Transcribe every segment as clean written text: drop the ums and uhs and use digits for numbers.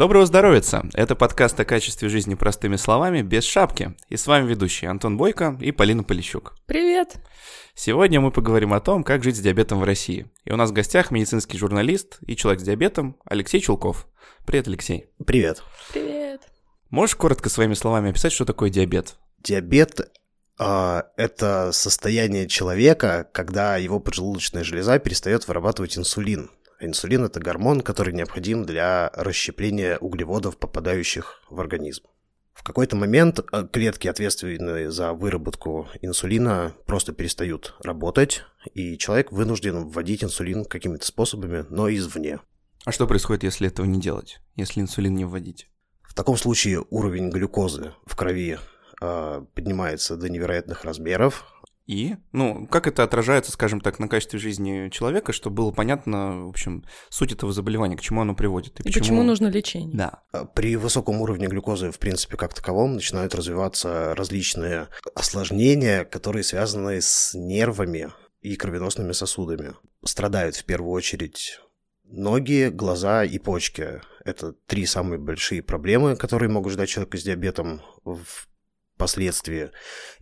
Доброго здоровица! Это подкаст о качестве жизни простыми словами, без шапки. И с вами ведущие Антон Бойко и Полина Полищук. Привет! Сегодня мы поговорим о том, как жить с диабетом в России. И у нас в гостях медицинский журналист и человек с диабетом Алексей Чулков. Привет, Алексей! Привет! Привет! Можешь коротко своими словами описать, что такое диабет? Диабет – это состояние человека, когда его поджелудочная железа перестает вырабатывать инсулин. Инсулин – это гормон, который необходим для расщепления углеводов, попадающих в организм. В какой-то момент клетки, ответственные за выработку инсулина, просто перестают работать, и человек вынужден вводить инсулин какими-то способами, но извне. А что происходит, если этого не делать, если инсулин не вводить? В таком случае уровень глюкозы в крови поднимается до невероятных размеров. И, как это отражается, скажем так, на качестве жизни человека, чтобы было понятно, в общем, суть этого заболевания, к чему оно приводит. И почему нужно лечение. Да. При высоком уровне глюкозы, в принципе, как таковом, начинают развиваться различные осложнения, которые связаны с нервами и кровеносными сосудами. Страдают в первую очередь ноги, глаза и почки. Это три самые большие проблемы, которые могут ждать человека с диабетом впоследствии.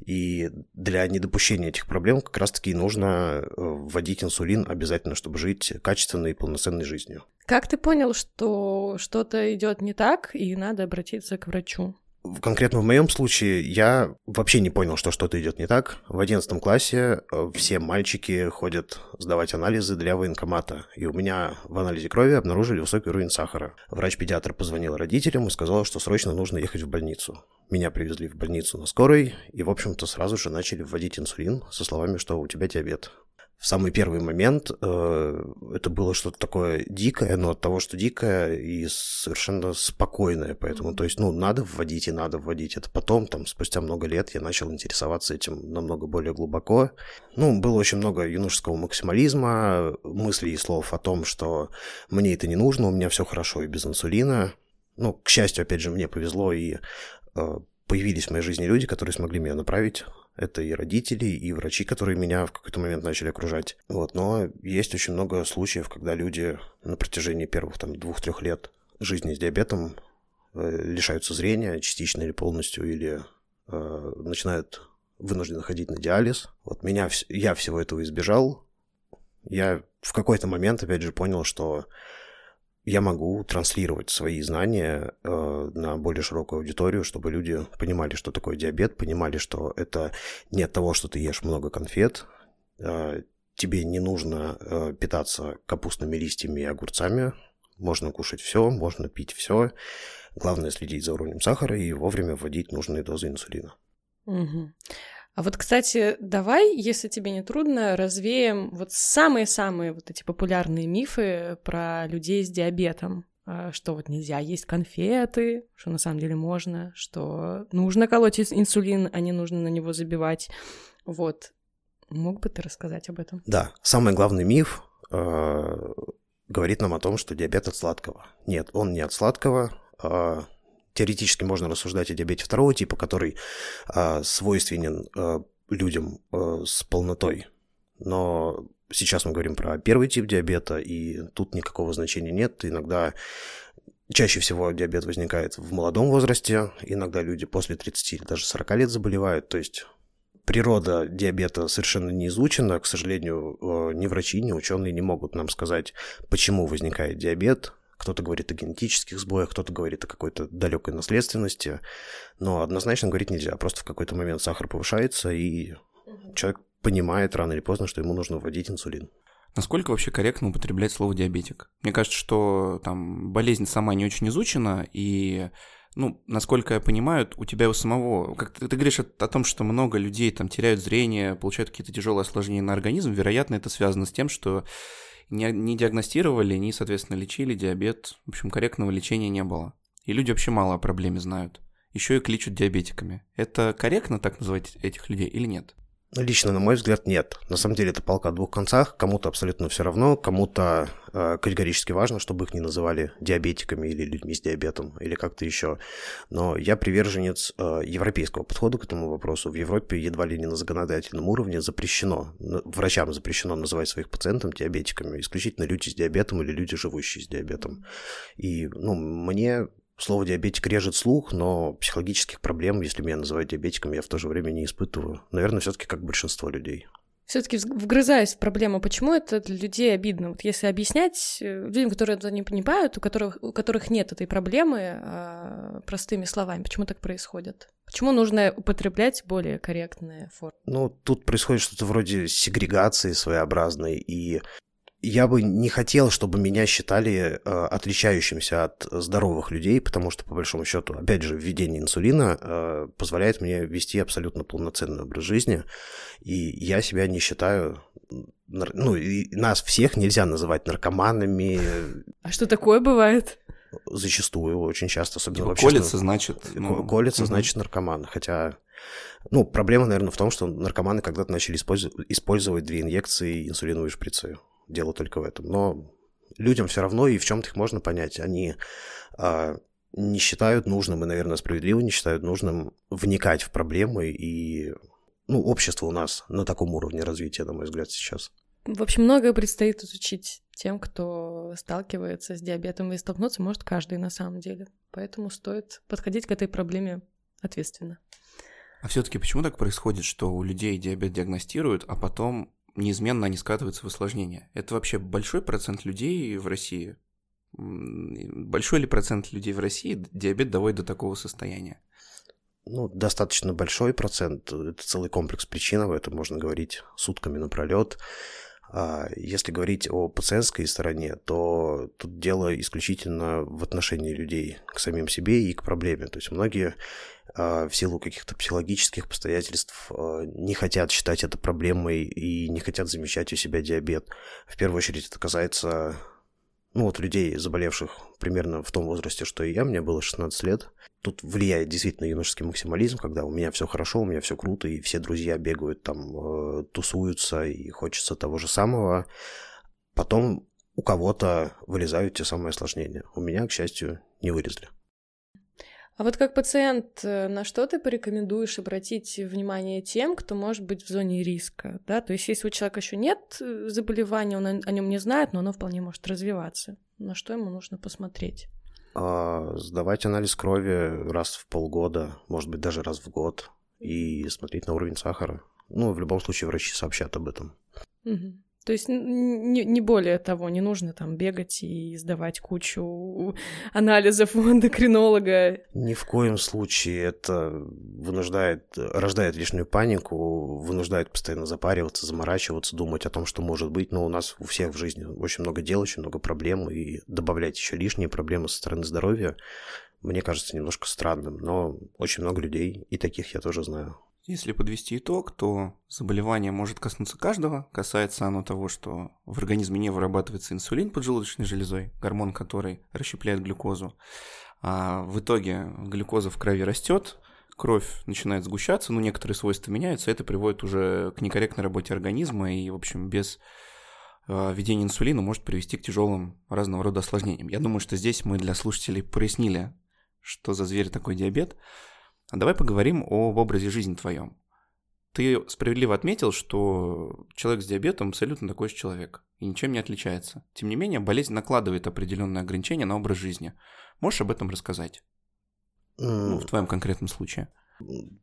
И для недопущения этих проблем как раз-таки нужно вводить инсулин обязательно, чтобы жить качественной и полноценной жизнью. Как ты понял, что что-то идет не так и надо обратиться к врачу? Конкретно в моем случае я вообще не понял, что что-то идет не так. В 11 классе все мальчики ходят сдавать анализы для военкомата, и у меня в анализе крови обнаружили высокий уровень сахара. Врач-педиатр позвонил родителям и сказал, что срочно нужно ехать в больницу. Меня привезли в больницу на скорой, и, в общем-то, сразу же начали вводить инсулин со словами, что у тебя диабет. В самый первый момент это было что-то такое дикое, но от того, что дикое, и совершенно спокойное. Поэтому, то есть, надо вводить. Это потом, спустя много лет я начал интересоваться этим намного более глубоко. Было очень много юношеского максимализма, мыслей и слов о том, что мне это не нужно, у меня все хорошо и без инсулина. К счастью, опять же, мне повезло, и появились в моей жизни люди, которые смогли меня направить. Это и родители, и врачи, которые меня в какой-то момент начали окружать. Но есть очень много случаев, когда люди на протяжении первых 2-3 лет жизни с диабетом лишаются зрения частично или полностью, или начинают вынужденно ходить на диализ. Я всего этого избежал. Я в какой-то момент, опять же, понял, что я могу транслировать свои знания на более широкую аудиторию, чтобы люди понимали, что такое диабет, понимали, что это не от того, что ты ешь много конфет, тебе не нужно питаться капустными листьями и огурцами, можно кушать все, можно пить все, главное следить за уровнем сахара и вовремя вводить нужные дозы инсулина. Угу. А кстати, давай, если тебе не трудно, развеем самые-самые эти популярные мифы про людей с диабетом. Что нельзя есть конфеты, что на самом деле можно, что нужно колоть инсулин, а не нужно на него забивать. Мог бы ты рассказать об этом? Да, самый главный миф говорит нам о том, что диабет от сладкого. Нет, он не от сладкого. Теоретически можно рассуждать о диабете второго типа, который свойственен людям с полнотой. Но сейчас мы говорим про первый тип диабета, и тут никакого значения нет. Чаще всего диабет возникает в молодом возрасте, иногда люди после 30 или даже 40 лет заболевают. То есть природа диабета совершенно не изучена. К сожалению, ни врачи, ни ученые не могут нам сказать, почему возникает диабет. Кто-то говорит о генетических сбоях, кто-то говорит о какой-то далекой наследственности, но однозначно говорить нельзя. Просто в какой-то момент сахар повышается, и человек понимает рано или поздно, что ему нужно вводить инсулин. Насколько вообще корректно употреблять слово «диабетик»? Мне кажется, что болезнь сама не очень изучена, и, насколько я понимаю, у тебя у самого... Как ты говоришь о том, что много людей теряют зрение, получают какие-то тяжелые осложнения на организм, вероятно, это связано с тем, что не диагностировали, не, соответственно, лечили диабет. В общем, корректного лечения не было. И люди вообще мало о проблеме знают. Еще и кличут диабетиками. Это корректно так называть этих людей или нет? Лично, на мой взгляд, нет. На самом деле это палка о двух концах. Кому-то абсолютно все равно, кому-то категорически важно, чтобы их не называли диабетиками или людьми с диабетом, или как-то еще. Но я приверженец европейского подхода к этому вопросу. В Европе едва ли не на законодательном уровне запрещено, врачам запрещено называть своих пациентов диабетиками. Исключительно люди с диабетом или люди, живущие с диабетом. И, мне... Слово «диабетик» режет слух, но психологических проблем, если меня называют диабетиком, я в то же время не испытываю. Наверное, все-таки как большинство людей. Все-таки вгрызаясь в проблему, почему это для людей обидно? Вот если объяснять людям, которые это не понимают, у которых нет этой проблемы, простыми словами, почему так происходит? Почему нужно употреблять более корректные формы? Тут происходит что-то вроде сегрегации своеобразной, и... Я бы не хотел, чтобы меня считали отличающимся от здоровых людей, потому что, по большому счету, опять же, введение инсулина позволяет мне вести абсолютно полноценный образ жизни, и я себя не считаю... и нас всех нельзя называть наркоманами. А что такое бывает? Зачастую, очень часто, особенно в общественном... Колется, значит... Колется, значит, наркоман, хотя... Проблема, наверное, в том, что наркоманы когда-то начали использовать 2 инъекции и инсулиновые шприцы. Дело только в этом. Но людям все равно, и в чем-то их можно понять. Они не считают нужным, и, наверное, справедливо не считают нужным вникать в проблемы. И общество у нас на таком уровне развития, на мой взгляд, сейчас. В общем, многое предстоит изучить тем, кто сталкивается с диабетом. И столкнуться может каждый на самом деле. Поэтому стоит подходить к этой проблеме ответственно. А все-таки почему так происходит, что у людей диабет диагностируют, а потом... неизменно они скатываются в осложнения? Это вообще большой процент людей в России? Большой ли процент людей в России диабет доводит до такого состояния? Достаточно большой процент. Это целый комплекс причин, об этом можно говорить сутками напролет. Если говорить о пациентской стороне, то тут дело исключительно в отношении людей к самим себе и к проблеме. То есть многие в силу каких-то психологических обстоятельств не хотят считать это проблемой и не хотят замечать у себя диабет. В первую очередь это касается людей, заболевших примерно в том возрасте, что и я, мне было 16 лет. Тут влияет действительно юношеский максимализм, когда у меня все хорошо, у меня все круто, и все друзья бегают там, тусуются, и хочется того же самого. Потом у кого-то вылезают те самые осложнения. У меня, к счастью, не вылезли. А вот как пациент, на что ты порекомендуешь обратить внимание тем, кто может быть в зоне риска? Да? То есть если у человека еще нет заболевания, он о нем не знает, но оно вполне может развиваться. На что ему нужно посмотреть? Сдавать анализ крови раз в полгода, может быть, даже раз в год, и смотреть на уровень сахара. В любом случае врачи сообщат об этом. Угу. То есть не более того, не нужно там бегать и сдавать кучу анализов у эндокринолога. Ни в коем случае. Это рождает лишнюю панику, вынуждает постоянно запариваться, заморачиваться, думать о том, что может быть. Но у нас у всех в жизни очень много дел, очень много проблем, и добавлять еще лишние проблемы со стороны здоровья мне кажется немножко странным, но очень много людей, и таких я тоже знаю. Если подвести итог, то заболевание может коснуться каждого. Касается оно того, что в организме не вырабатывается инсулин поджелудочной железой, гормон, который расщепляет глюкозу. А в итоге глюкоза в крови растет, кровь начинает сгущаться, некоторые свойства меняются, это приводит уже к некорректной работе организма и, в общем, без введения инсулина может привести к тяжелым разного рода осложнениям. Я думаю, что здесь мы для слушателей прояснили, что за зверь такой диабет. А давай поговорим об образе жизни твоем. Ты справедливо отметил, что человек с диабетом абсолютно такой же человек и ничем не отличается. Тем не менее, болезнь накладывает определенные ограничения на образ жизни. Можешь об этом рассказать? В твоем конкретном случае.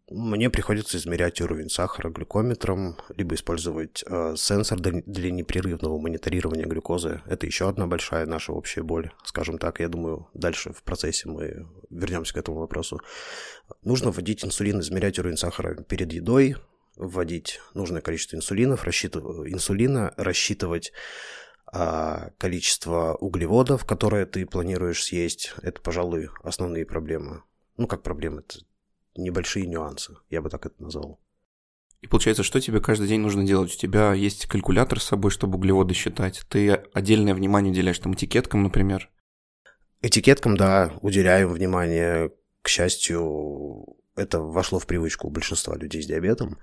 Мне приходится измерять уровень сахара глюкометром, либо использовать сенсор для непрерывного мониторирования глюкозы. Это еще одна большая наша общая боль, скажем так. Я думаю, дальше в процессе мы вернемся к этому вопросу. Нужно вводить инсулин, измерять уровень сахара перед едой, вводить нужное количество инсулина, рассчитывать количество углеводов, которые ты планируешь съесть. Это, пожалуй, основные проблемы. Как проблемы, это небольшие нюансы, я бы так это назвал. И получается, что тебе каждый день нужно делать? У тебя есть калькулятор с собой, чтобы углеводы считать? Ты отдельное внимание уделяешь там этикеткам, например? Этикеткам, да, уделяем внимание. К счастью, это вошло в привычку у большинства людей с диабетом.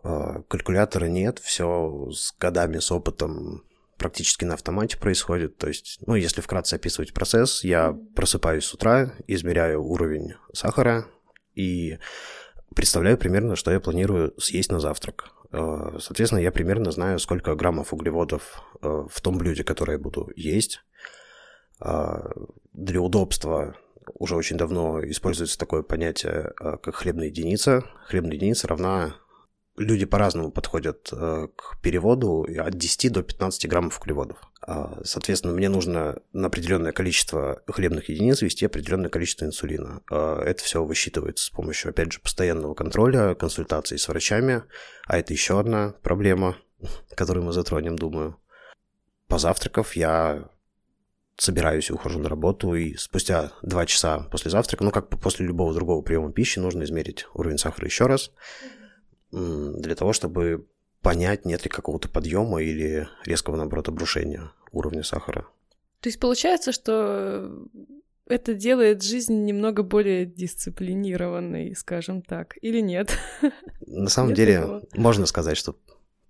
Калькулятора нет, все с годами, с опытом практически на автомате происходит. То есть, ну, если вкратце описывать процесс, я просыпаюсь с утра, измеряю уровень сахара и представляю примерно, что я планирую съесть на завтрак. Соответственно, я примерно знаю, сколько граммов углеводов в том блюде, которое я буду есть. Для удобства уже очень давно используется такое понятие, как хлебная единица. Хлебная единица равна... Люди по-разному подходят к переводу от 10 до 15 граммов углеводов. Соответственно, мне нужно на определенное количество хлебных единиц ввести определенное количество инсулина. Это все высчитывается с помощью, опять же, постоянного контроля, консультаций с врачами. А это еще одна проблема, которую мы затронем, думаю. Позавтракав, я собираюсь, ухожу на работу, и спустя 2 часа после завтрака, ну как после любого другого приема пищи, нужно измерить уровень сахара еще раз, для того, чтобы понять, нет ли какого-то подъема или резкого, наоборот, обрушения уровня сахара. То есть получается, что это делает жизнь немного более дисциплинированной, скажем так, или нет? На самом деле, можно сказать, что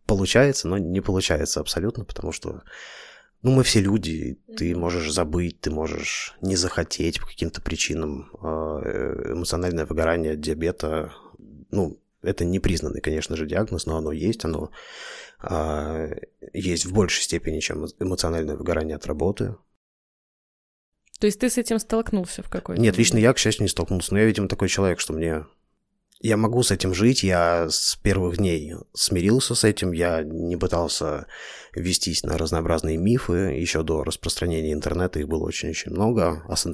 получается, но не получается абсолютно, потому что, ну, мы все люди, ты можешь забыть, ты можешь не захотеть по каким-то причинам. Эмоциональное выгорание от диабета, ну, это не признанный, конечно же, диагноз, но оно есть в большей степени, чем эмоциональное выгорание от работы. То есть ты с этим столкнулся в какой-то момент? Нет, лично я, к счастью, не столкнулся, но я, видимо, такой человек, что мне... Я могу с этим жить, я с первых дней смирился с этим, я не пытался вестись на разнообразные мифы, еще до распространения интернета их было очень-очень много, а с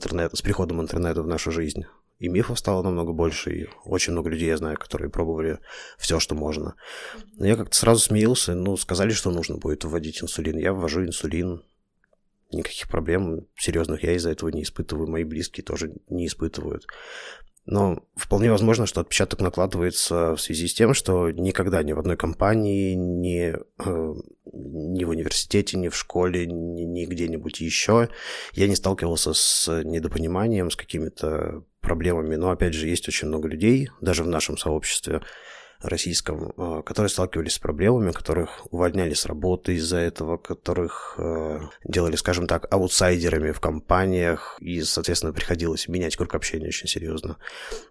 приходом интернета в нашу жизнь и мифов стало намного больше, и очень много людей, я знаю, которые пробовали все, что можно. Но я как-то сразу смирился, ну, сказали, что нужно будет вводить инсулин. Я ввожу инсулин, никаких проблем серьезных я из-за этого не испытываю, мои близкие тоже не испытывают. Но вполне возможно, что отпечаток накладывается в связи с тем, что никогда ни в одной компании, ни в университете, ни в школе, ни где-нибудь еще я не сталкивался с недопониманием, с какими-то проблемами. Но, опять же, есть очень много людей, даже в нашем сообществе российском, которые сталкивались с проблемами, которых увольняли с работы из-за этого, которых делали, скажем так, аутсайдерами в компаниях, и, соответственно, приходилось менять круг общения очень серьезно.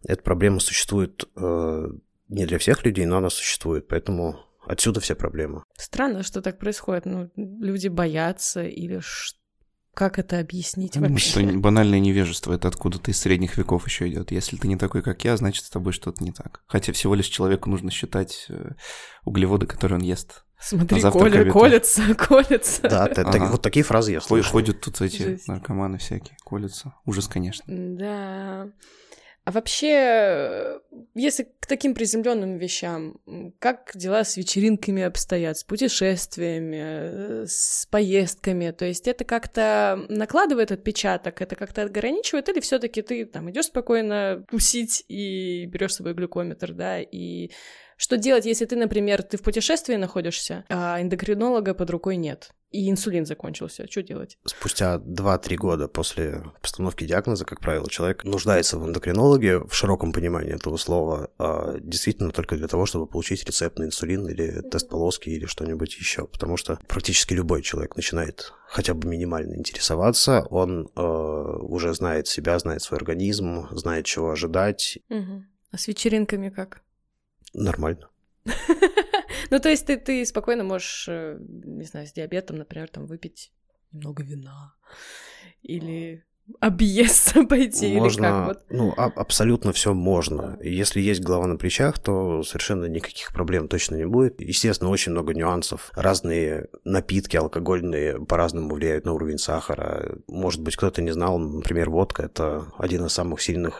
Эта проблема существует не для всех людей, но она существует, поэтому отсюда все проблемы. Странно, что так происходит. Ну, люди боятся или что? Как это объяснить вообще? Что банальное невежество, это откуда-то из средних веков еще идет. Если ты не такой, как я, значит, с тобой что-то не так. Хотя всего лишь человеку нужно считать углеводы, которые он ест. Смотри, колется. Да, вот такие фразы я слышу. Ходят тут эти наркоманы всякие, колются. Ужас, конечно. Да. А вообще, если к таким приземленным вещам, как дела с вечеринками обстоят, с путешествиями, с поездками? То есть это как-то накладывает отпечаток, это как-то ограничивает, или все-таки ты там идешь спокойно тусить и берешь с собой глюкометр, да? И что делать, если ты, например, ты в путешествии находишься, а эндокринолога под рукой нет? И инсулин закончился. Что делать? Спустя 2-3 года после постановки диагноза, как правило, человек нуждается в эндокринологе в широком понимании этого слова, действительно только для того, чтобы получить рецепт на инсулин или тест полоски или что-нибудь еще. Потому что практически любой человек начинает хотя бы минимально интересоваться, он уже знает себя, знает свой организм, знает, чего ожидать. Угу. А с вечеринками как? Нормально. Ну, то есть ты спокойно можешь, не знаю, с диабетом, например, там выпить немного вина или объесться пойти, можно, или как вот. Ну, абсолютно все можно. Если есть голова на плечах, то совершенно никаких проблем точно не будет. Естественно, очень много нюансов. Разные напитки алкогольные по-разному влияют на уровень сахара. Может быть, кто-то не знал, например, водка – это один из самых сильно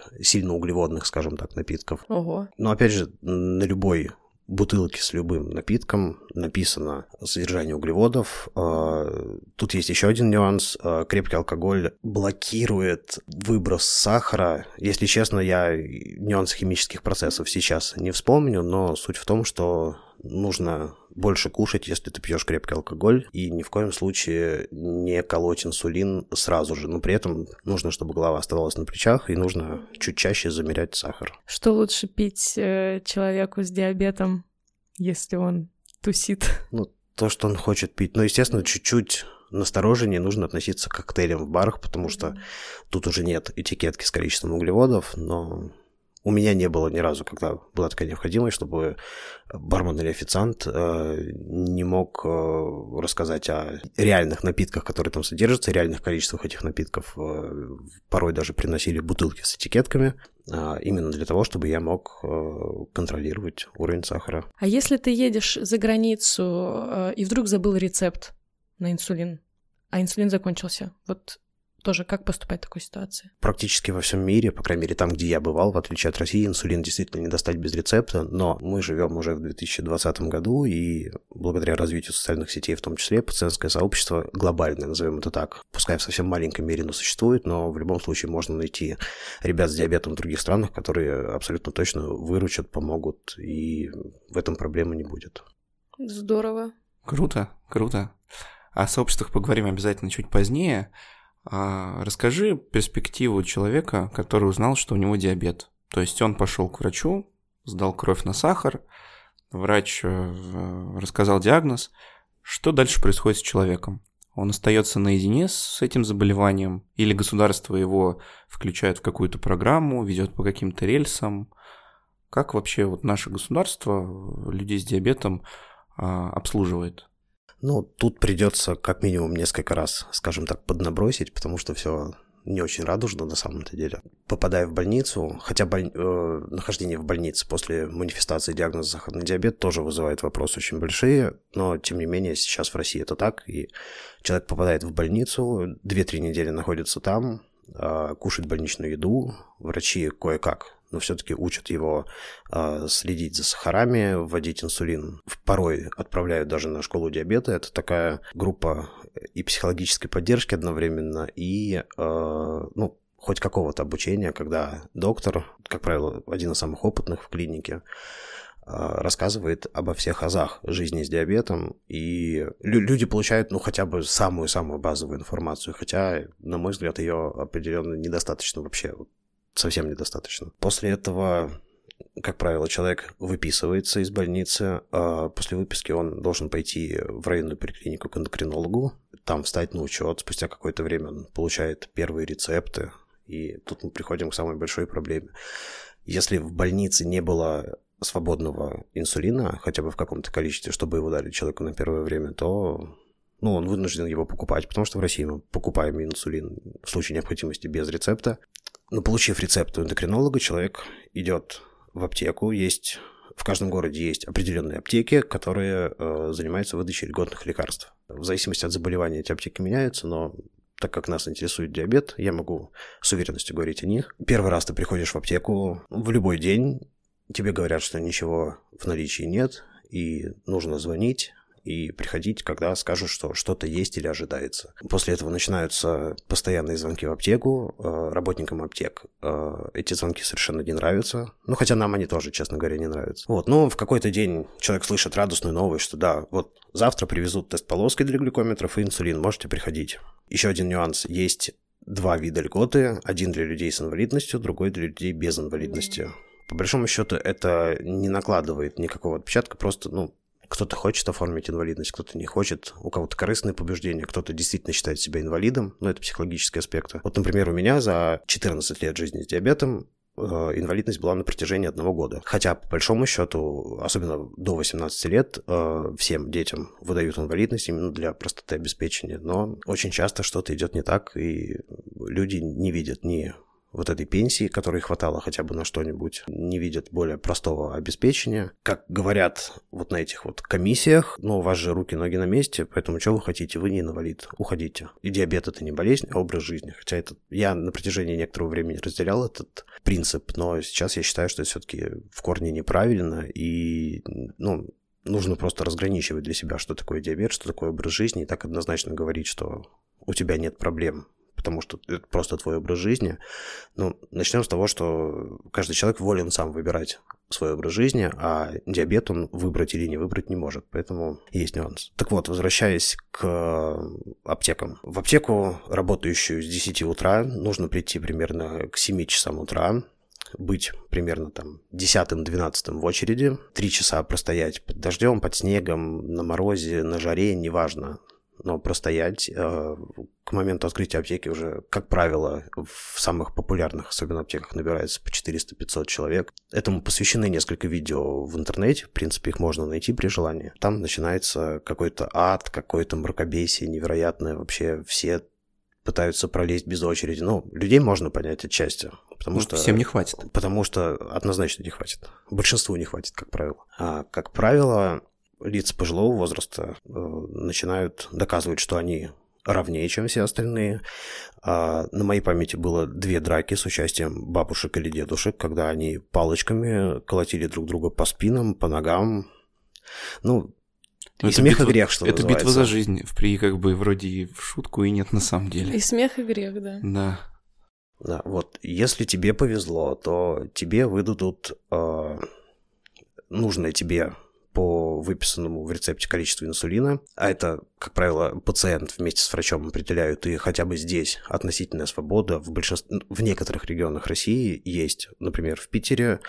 углеводных, скажем так, напитков. Ого. Но, опять же, на любой бутылки с любым напитком написано содержание углеводов. Тут есть еще один нюанс. Крепкий алкоголь блокирует выброс сахара. Если честно, я нюанс химических процессов сейчас не вспомню, но суть в том, что нужно больше кушать, если ты пьешь крепкий алкоголь, и ни в коем случае не колоть инсулин сразу же. Но при этом нужно, чтобы голова оставалась на плечах, и нужно чуть чаще замерять сахар. Что лучше пить человеку с диабетом? если он тусит? Ну, то, что он хочет пить. Ну, естественно, чуть-чуть настороженнее нужно относиться к коктейлям в барах, потому что тут уже нет этикетки с количеством углеводов, но... У меня не было ни разу, когда была такая необходимость, чтобы бармен или официант не мог рассказать о реальных напитках, которые там содержатся, реальных количествах этих напитков. Порой даже приносили бутылки с этикетками, именно для того, чтобы я мог контролировать уровень сахара. А если ты едешь за границу и вдруг забыл рецепт на инсулин, а инсулин закончился, вот... Тоже как поступать в такой ситуации? Практически во всем мире, по крайней мере там, где я бывал, в отличие от России, инсулин действительно не достать без рецепта, но мы живем уже в 2020 году, и благодаря развитию социальных сетей в том числе, пациентское сообщество глобальное, назовем это так, пускай в совсем маленькой мере, но существует, но в любом случае можно найти ребят с диабетом в других странах, которые абсолютно точно выручат, помогут, и в этом проблемы не будет. Здорово. Круто, круто. О сообществах поговорим обязательно чуть позднее. Расскажи перспективу человека, который узнал, что у него диабет. То есть он пошел к врачу, сдал кровь на сахар, врач рассказал диагноз. Что дальше происходит с человеком? Он остается наедине с этим заболеванием? Или государство его включает в какую-то программу, ведет по каким-то рельсам? Как вообще вот наше государство людей с диабетом обслуживает? Ну, тут придется как минимум несколько раз, скажем так, поднабросить, потому что все не очень радужно на самом-то деле. Попадая в больницу, хотя нахождение в больнице после манифестации диагноза сахарный диабет тоже вызывает вопросы очень большие, но тем не менее сейчас в России это так, и человек попадает в больницу, 2-3 недели находится там, кушает больничную еду, врачи кое-как, но все-таки учат его следить за сахарами, вводить инсулин. Порой отправляют даже на школу диабета. Это такая группа и психологической поддержки одновременно, и хоть какого-то обучения, когда доктор, как правило, один из самых опытных в клинике, рассказывает обо всех азах жизни с диабетом, и люди получают, хотя бы самую-самую базовую информацию, хотя, на мой взгляд, ее определенно недостаточно вообще, совсем недостаточно. После этого, как правило, человек выписывается из больницы, а после выписки он должен пойти в районную поликлинику к эндокринологу, там встать на учет, спустя какое-то время он получает первые рецепты, и тут мы приходим к самой большой проблеме. Если в больнице не было свободного инсулина, хотя бы в каком-то количестве, чтобы его дали человеку на первое время, то... он вынужден его покупать, потому что в России мы покупаем инсулин в случае необходимости без рецепта. Но получив рецепт у эндокринолога, человек идет в аптеку. В каждом городе есть определенные аптеки, которые занимаются выдачей льготных лекарств. В зависимости от заболевания эти аптеки меняются, но так как нас интересует диабет, я могу с уверенностью говорить о них. Первый раз ты приходишь в аптеку в любой день, тебе говорят, что ничего в наличии нет, и нужно звонить и приходить, когда скажут, что что-то есть или ожидается. После этого начинаются постоянные звонки в аптеку, работникам аптек. Эти звонки совершенно не нравятся. Хотя нам они тоже, честно говоря, не нравятся. Но в какой-то день человек слышит радостную новость, что да, завтра привезут тест-полоски для глюкометров и инсулин, можете приходить. Еще один нюанс. Есть два вида льготы. Один для людей с инвалидностью, другой для людей без инвалидности. По большому счету это не накладывает никакого отпечатка, просто, кто-то хочет оформить инвалидность, кто-то не хочет, у кого-то корыстные побуждения, кто-то действительно считает себя инвалидом, но это психологический аспект. Например, у меня за 14 лет жизни с диабетом инвалидность была на протяжении 1 года. Хотя, по большому счету, особенно до 18 лет, всем детям выдают инвалидность именно для простоты обеспечения, но очень часто что-то идет не так, и люди не видят ни этой пенсии, которой хватало хотя бы на что-нибудь, не видят более простого обеспечения. Как говорят на этих комиссиях, у вас же руки-ноги на месте, поэтому что вы хотите, вы не инвалид, уходите. И диабет — это не болезнь, а образ жизни. Хотя я на протяжении некоторого времени разделял этот принцип, но сейчас я считаю, что это все-таки в корне неправильно, и, нужно просто разграничивать для себя, что такое диабет, что такое образ жизни, и так однозначно говорить, что у тебя нет проблем, потому что это просто твой образ жизни. Начнем с того, что каждый человек волен сам выбирать свой образ жизни, а диабет он выбрать или не выбрать не может, поэтому есть нюанс. Так вот, возвращаясь к аптекам. В аптеку, работающую с 10 утра, нужно прийти примерно к 7 часам утра. быть примерно там 10-12 в очереди, 3 часа простоять под дождем, под снегом, на морозе, на жаре, неважно, но простоять. К моменту открытия аптеки уже, как правило, в самых популярных, особенно аптеках, набирается по 400-500 человек. Этому посвящены несколько видео в интернете, в принципе, их можно найти при желании. Там начинается какой-то ад, какое-то мракобесие невероятное, вообще все пытаются пролезть без очереди. Ну, людей можно понять отчасти. Потому что всем не хватит. Потому что однозначно не хватит. Большинству не хватит, как правило. А, как правило, лица пожилого возраста начинают доказывать, что они равнее, чем все остальные. А, на моей памяти было 2 драки с участием бабушек или дедушек, когда они палочками колотили друг друга по спинам, по ногам. Ну, и смех битва, и грех, что это называется. Битва за жизнь, вроде и в шутку, и нет на самом деле. И смех, и грех, да. Да. Да, вот, если тебе повезло, то тебе выдадут нужное тебе по выписанному в рецепте количеству инсулина, а это, как правило, пациент вместе с врачом определяют, и хотя бы здесь относительная свобода в некоторых регионах России есть, например, в Питере,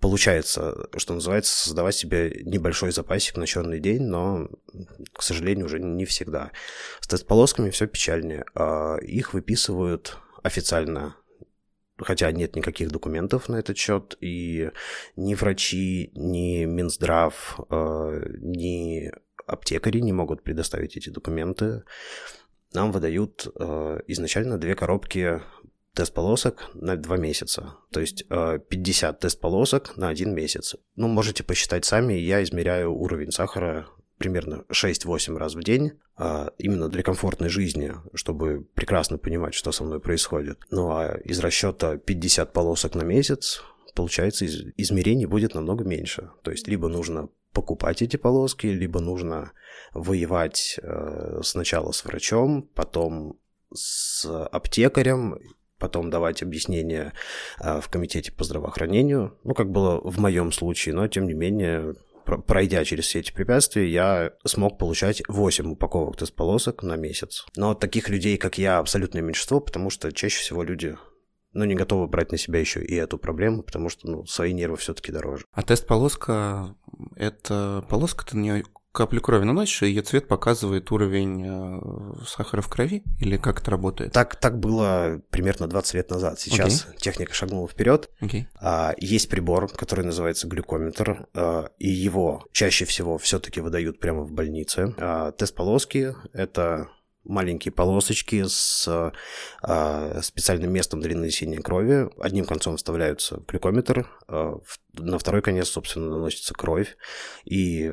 получается, что называется, создавать себе небольшой запасик на черный день, но, к сожалению, уже не всегда. С тест-полосками все печальнее. Их выписывают официально, хотя нет никаких документов на этот счет, и ни врачи, ни Минздрав, ни аптекари не могут предоставить эти документы. Нам выдают изначально 2 коробки тест-полосок на 2 месяца, то есть 50 тест-полосок на 1 месяц. Ну, можете посчитать сами, я измеряю уровень сахара примерно 6-8 раз в день, именно для комфортной жизни, чтобы прекрасно понимать, что со мной происходит. Ну, а из расчета 50 полосок на месяц, получается, измерений будет намного меньше. То есть, либо нужно покупать эти полоски, либо нужно воевать сначала с врачом, потом с аптекарем, потом давать объяснения в комитете по здравоохранению, ну, как было в моем случае, но, тем не менее, пройдя через все эти препятствия, я смог получать 8 упаковок тест-полосок на месяц. Но таких людей, как я, абсолютное меньшинство, потому что чаще всего люди, не готовы брать на себя еще и эту проблему, потому что, свои нервы все-таки дороже. А тест-полоска, это полоска, ты на нее каплю крови наносишь, и ее цвет показывает уровень сахара в крови? Или как это работает? Так было примерно 20 лет назад. Сейчас техника шагнула вперед. Есть прибор, который называется глюкометр, и его чаще всего все-таки выдают прямо в больнице. Тест-полоски – это маленькие полосочки с специальным местом для нанесения крови. Одним концом вставляются в глюкометр, на второй конец, собственно, наносится кровь, и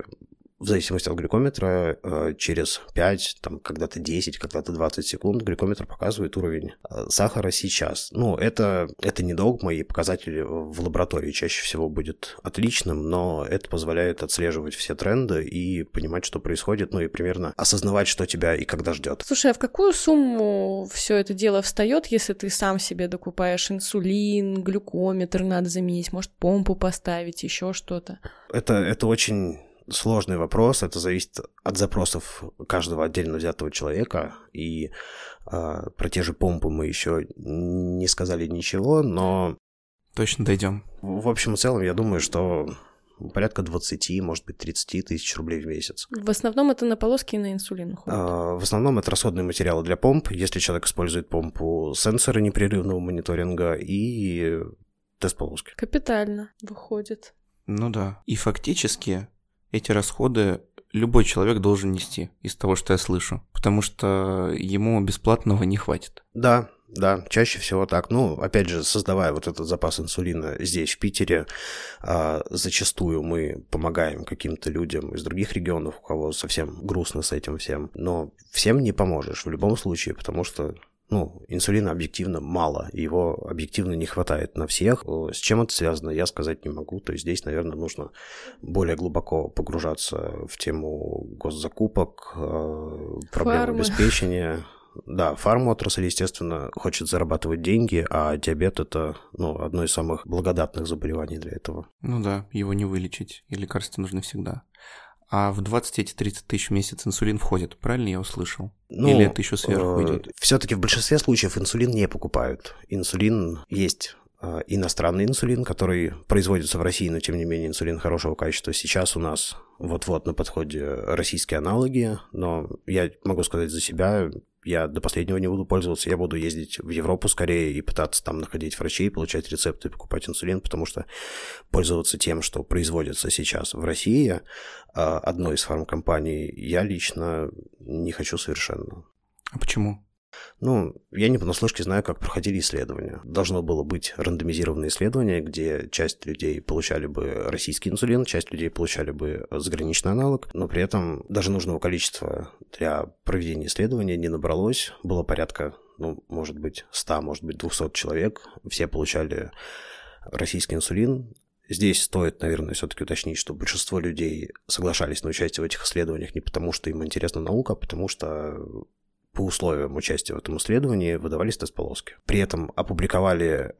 в зависимости от глюкометра, через 5, когда-то 10, когда-то 20 секунд глюкометр показывает уровень сахара сейчас. Это недолго, мои показатели в лаборатории чаще всего будет отличным, но это позволяет отслеживать все тренды и понимать, что происходит, и примерно осознавать, что тебя и когда ждет. Слушай, а в какую сумму все это дело встает, если ты сам себе докупаешь инсулин, глюкометр надо заменить, может, помпу поставить, еще что-то? Это очень сложный вопрос, это зависит от запросов каждого отдельно взятого человека, и про те же помпы мы еще не сказали ничего, но точно дойдем. В общем и целом, я думаю, что порядка 20, может быть, 30 тысяч рублей в месяц. В основном это на полоски и на инсулин уходит? В основном это расходные материалы для помп, если человек использует помпу, сенсоры непрерывного мониторинга и тест-полоски. Капитально выходит. И фактически эти расходы любой человек должен нести, из того, что я слышу, потому что ему бесплатного не хватит. Да, чаще всего так. Опять же, создавая вот этот запас инсулина здесь, в Питере, зачастую мы помогаем каким-то людям из других регионов, у кого совсем грустно с этим всем, но всем не поможешь в любом случае, потому что инсулина объективно мало, его объективно не хватает на всех. С чем это связано, я сказать не могу. То есть здесь, наверное, нужно более глубоко погружаться в тему госзакупок, проблем обеспечения. Да, фармотрасль, естественно, хочет зарабатывать деньги, а диабет – это одно из самых благодатных заболеваний для этого. Его не вылечить, и лекарства нужны всегда. А в 20-30 тысяч в месяц инсулин входит, правильно я услышал? Или это еще сверху идет? Все-таки в большинстве случаев инсулин не покупают. Инсулин есть иностранный инсулин, который производится в России, но тем не менее инсулин хорошего качества. Сейчас у нас вот-вот на подходе российские аналоги, но я могу сказать за себя, я до последнего не буду пользоваться, я буду ездить в Европу скорее и пытаться там находить врачей, получать рецепты, покупать инсулин, потому что пользоваться тем, что производится сейчас в России, одной из фармкомпаний, я лично не хочу совершенно. А почему? Ну, я не понаслышке знаю, как проходили исследования. Должно было быть рандомизированное исследование, где часть людей получали бы российский инсулин, часть людей получали бы заграничный аналог, но при этом даже нужного количества для проведения исследования не набралось. Было порядка, может быть, 100, может быть, 200 человек. Все получали российский инсулин. Здесь стоит, наверное, все-таки уточнить, что большинство людей соглашались на участие в этих исследованиях не потому, что им интересна наука, а потому что... по условиям участия в этом исследовании выдавались тест-полоски. При этом опубликовали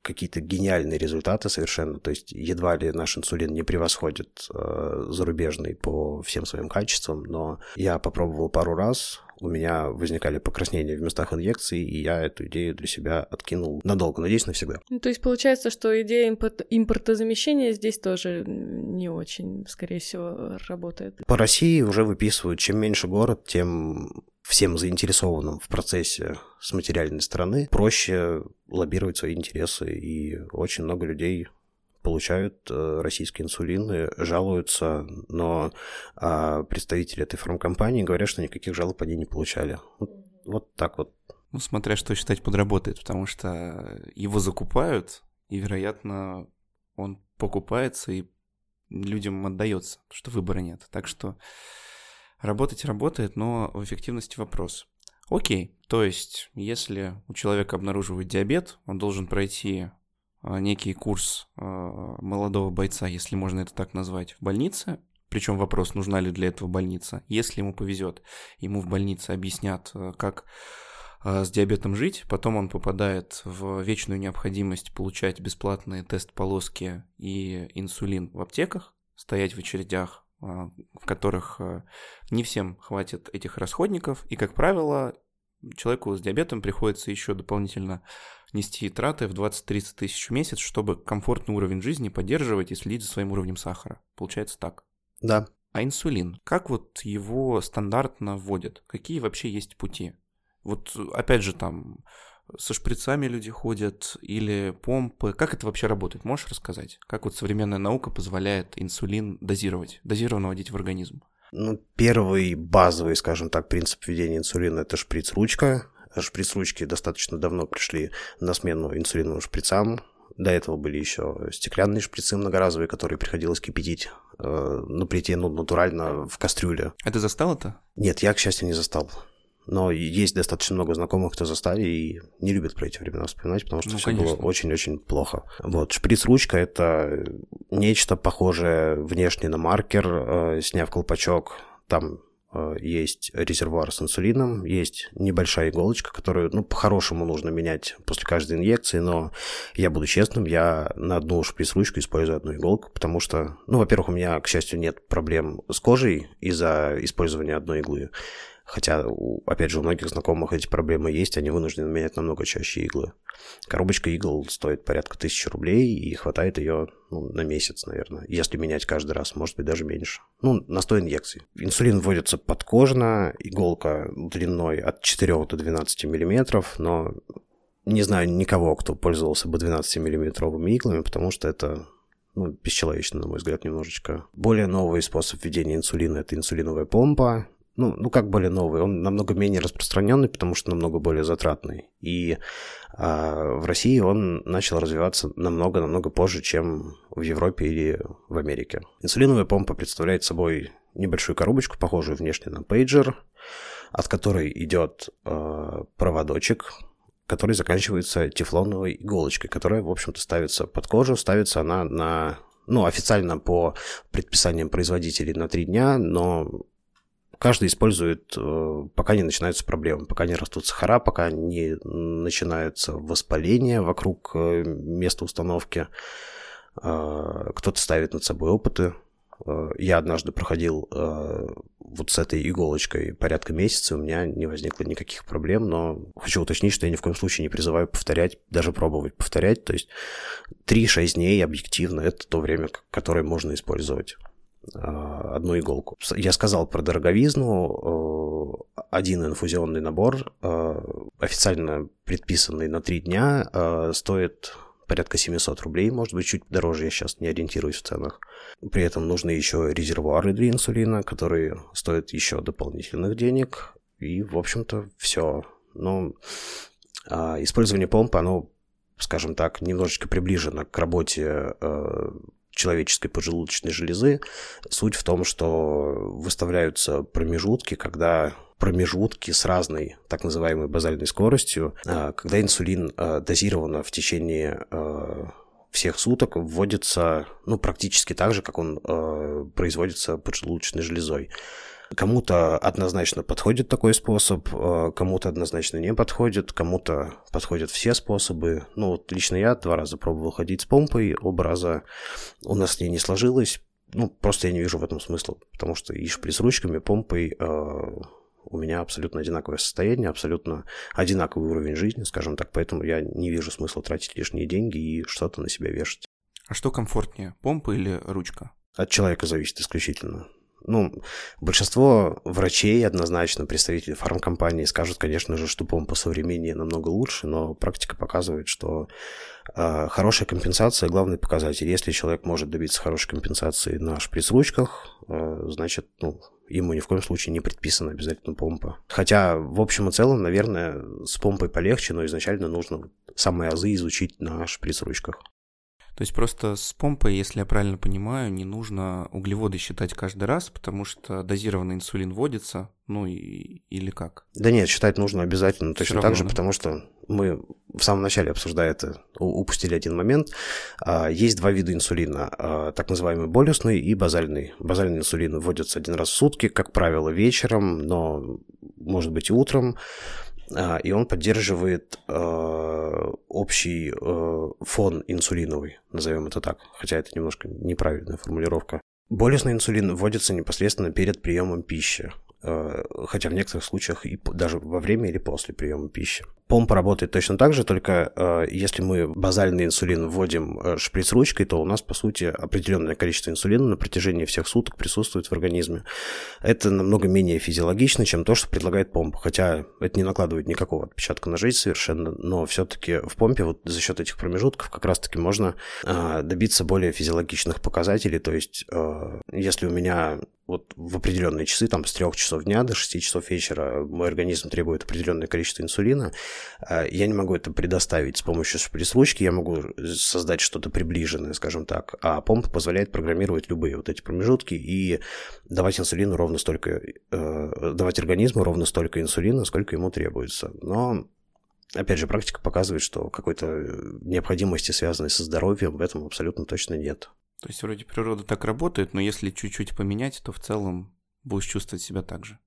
какие-то гениальные результаты совершенно, то есть едва ли наш инсулин не превосходит зарубежный по всем своим качествам, но я попробовал пару раз, у меня возникали покраснения в местах инъекций, и я эту идею для себя откинул надолго, надеюсь, навсегда. То есть получается, что идея импортозамещения здесь тоже не очень, скорее всего, работает. По России уже выписывают, чем меньше город, тем... всем заинтересованным в процессе с материальной стороны проще лоббировать свои интересы, и очень много людей получают российские инсулины, жалуются, но представители этой фармкомпании говорят, что никаких жалоб они не получали. Вот так вот. Ну, смотря что считать под работой, потому что его закупают, и, вероятно, он покупается и людям отдается, потому что выбора нет. Так что... работать работает, но в эффективности вопрос. Окей, то есть, если у человека обнаруживают диабет, он должен пройти некий курс молодого бойца, если можно это так назвать, в больнице. Причем вопрос, нужна ли для этого больница. Если ему повезет, ему в больнице объяснят, как с диабетом жить. Потом он попадает в вечную необходимость получать бесплатные тест-полоски и инсулин в аптеках, стоять в очередях, в которых не всем хватит этих расходников, и, как правило, человеку с диабетом приходится еще дополнительно нести траты в 20-30 тысяч в месяц, чтобы комфортный уровень жизни поддерживать и следить за своим уровнем сахара. Получается так. Да. А инсулин? Как вот его стандартно вводят? Какие вообще есть пути? Вот опять же там... со шприцами люди ходят или помпы. Как это вообще работает? Можешь рассказать? Как вот современная наука позволяет инсулин дозировать, дозированно вводить в организм? Ну, первый базовый, скажем так, принцип введения инсулина – это шприц-ручка. Шприц-ручки достаточно давно пришли на смену инсулиновым шприцам. До этого были еще стеклянные шприцы многоразовые, которые приходилось кипятить на плите, натурально в кастрюле. А ты застал это? Нет, я, к счастью, не застал. Но есть достаточно много знакомых, кто застали и не любят про эти времена вспоминать, потому что все было очень-очень плохо. Вот, шприц-ручка – это нечто похожее внешне на маркер. Сняв колпачок, там есть резервуар с инсулином, есть небольшая иголочка, которую, по-хорошему нужно менять после каждой инъекции, но я буду честным, я на одну шприц-ручку использую одну иголку, потому что, во-первых, у меня, к счастью, нет проблем с кожей из-за использования одной иглы. Хотя, опять же, у многих знакомых эти проблемы есть, они вынуждены менять намного чаще иглы. Коробочка игл стоит порядка 1000 рублей, и хватает ее на месяц, наверное. Если менять каждый раз, может быть, даже меньше. На 100 инъекций. Инсулин вводится подкожно, иголка длиной от 4 до 12 миллиметров, но не знаю никого, кто пользовался бы 12-миллиметровыми иглами, потому что это... бесчеловечно, на мой взгляд, немножечко. Более новый способ введения инсулина – это инсулиновая помпа. Как более новый, он намного менее распространенный, потому что намного более затратный. И в России он начал развиваться намного-намного позже, чем в Европе или в Америке. Инсулиновая помпа представляет собой небольшую коробочку, похожую внешне на пейджер, от которой идет проводочек, который заканчивается тефлоновой иголочкой, которая, в общем-то, ставится под кожу, ставится она на, официально по предписаниям производителей на 3 дня, но... каждый использует, пока не начинаются проблемы, пока не растут сахара, пока не начинается воспаление вокруг места установки. Кто-то ставит над собой опыты. Я однажды проходил вот с этой иголочкой порядка месяца у меня не возникло никаких проблем, но хочу уточнить, что я ни в коем случае не призываю повторять, даже пробовать повторять, то есть 3-6 дней объективно это то время, которое можно использовать одну иголку. Я сказал про дороговизну. Один инфузионный набор, официально предписанный на 3 дня, стоит порядка 700 рублей, может быть, чуть дороже, я сейчас не ориентируюсь в ценах. При этом нужны еще резервуары для инсулина, которые стоят еще дополнительных денег. И, в общем-то, все. Но использование помпы, оно, скажем так, немножечко приближено к работе человеческой поджелудочной железы. Суть в том, что выставляются промежутки, когда промежутки с разной так называемой базальной скоростью, когда инсулин дозированно в течение всех суток вводится, ну, практически так же, как он производится поджелудочной железой. Кому-то однозначно подходит такой способ, кому-то однозначно не подходит, кому-то подходят все способы. Ну, вот лично я 2 раза пробовал ходить с помпой, оба раза у нас с ней не сложилось. Ну, просто я не вижу в этом смысла, потому что и шприц с ручками, помпой у меня абсолютно одинаковое состояние, абсолютно одинаковый уровень жизни, скажем так, поэтому я не вижу смысла тратить лишние деньги и что-то на себя вешать. А что комфортнее, помпа или ручка? От человека зависит исключительно. Ну, большинство врачей однозначно, представители фармкомпании скажут, конечно же, что помпа современнее намного лучше, но практика показывает, что хорошая компенсация – главный показатель. Если человек может добиться хорошей компенсации на шприц-ручках, значит, ну, ему ни в коем случае не предписана обязательно помпа. Хотя, в общем и целом, наверное, с помпой полегче, но изначально нужно самые азы изучить на шприц-ручках. То есть просто с помпой, если я правильно понимаю, не нужно углеводы считать каждый раз, потому что дозированный инсулин вводится, ну или как? Да нет, считать нужно обязательно точно так же, потому что мы в самом начале, обсуждая это, упустили один момент. Есть 2 вида инсулина, так называемый болюсный и базальный. Базальный инсулин вводится 1 раз в сутки, как правило, вечером, но может быть и утром. И он поддерживает общий фон инсулиновый, назовем это так, хотя это немножко неправильная формулировка. Болюсный инсулин вводится непосредственно перед приемом пищи, хотя в некоторых случаях и даже во время или после приема пищи. Помпа работает точно так же, только если мы базальный инсулин вводим шприц-ручкой, то у нас, по сути, определенное количество инсулина на протяжении всех суток присутствует в организме. Это намного менее физиологично, чем то, что предлагает помпа, хотя это не накладывает никакого отпечатка на жизнь совершенно, но все-таки в помпе вот за счет этих промежутков как раз-таки можно добиться более физиологичных показателей, то есть если у меня вот в определенные часы, там с 3 часов дня до 6 часов вечера мой организм требует определенное количество инсулина, я не могу это предоставить с помощью шприц-ручки, я могу создать что-то приближенное, скажем так, а помпа позволяет программировать любые вот эти промежутки и давать инсулину ровно столько, давать организму ровно столько инсулина, сколько ему требуется. Но, опять же, практика показывает, что какой-то необходимости, связанной со здоровьем, в этом абсолютно точно нет. То есть вроде природа так работает, но если чуть-чуть поменять, то в целом будешь чувствовать себя так же,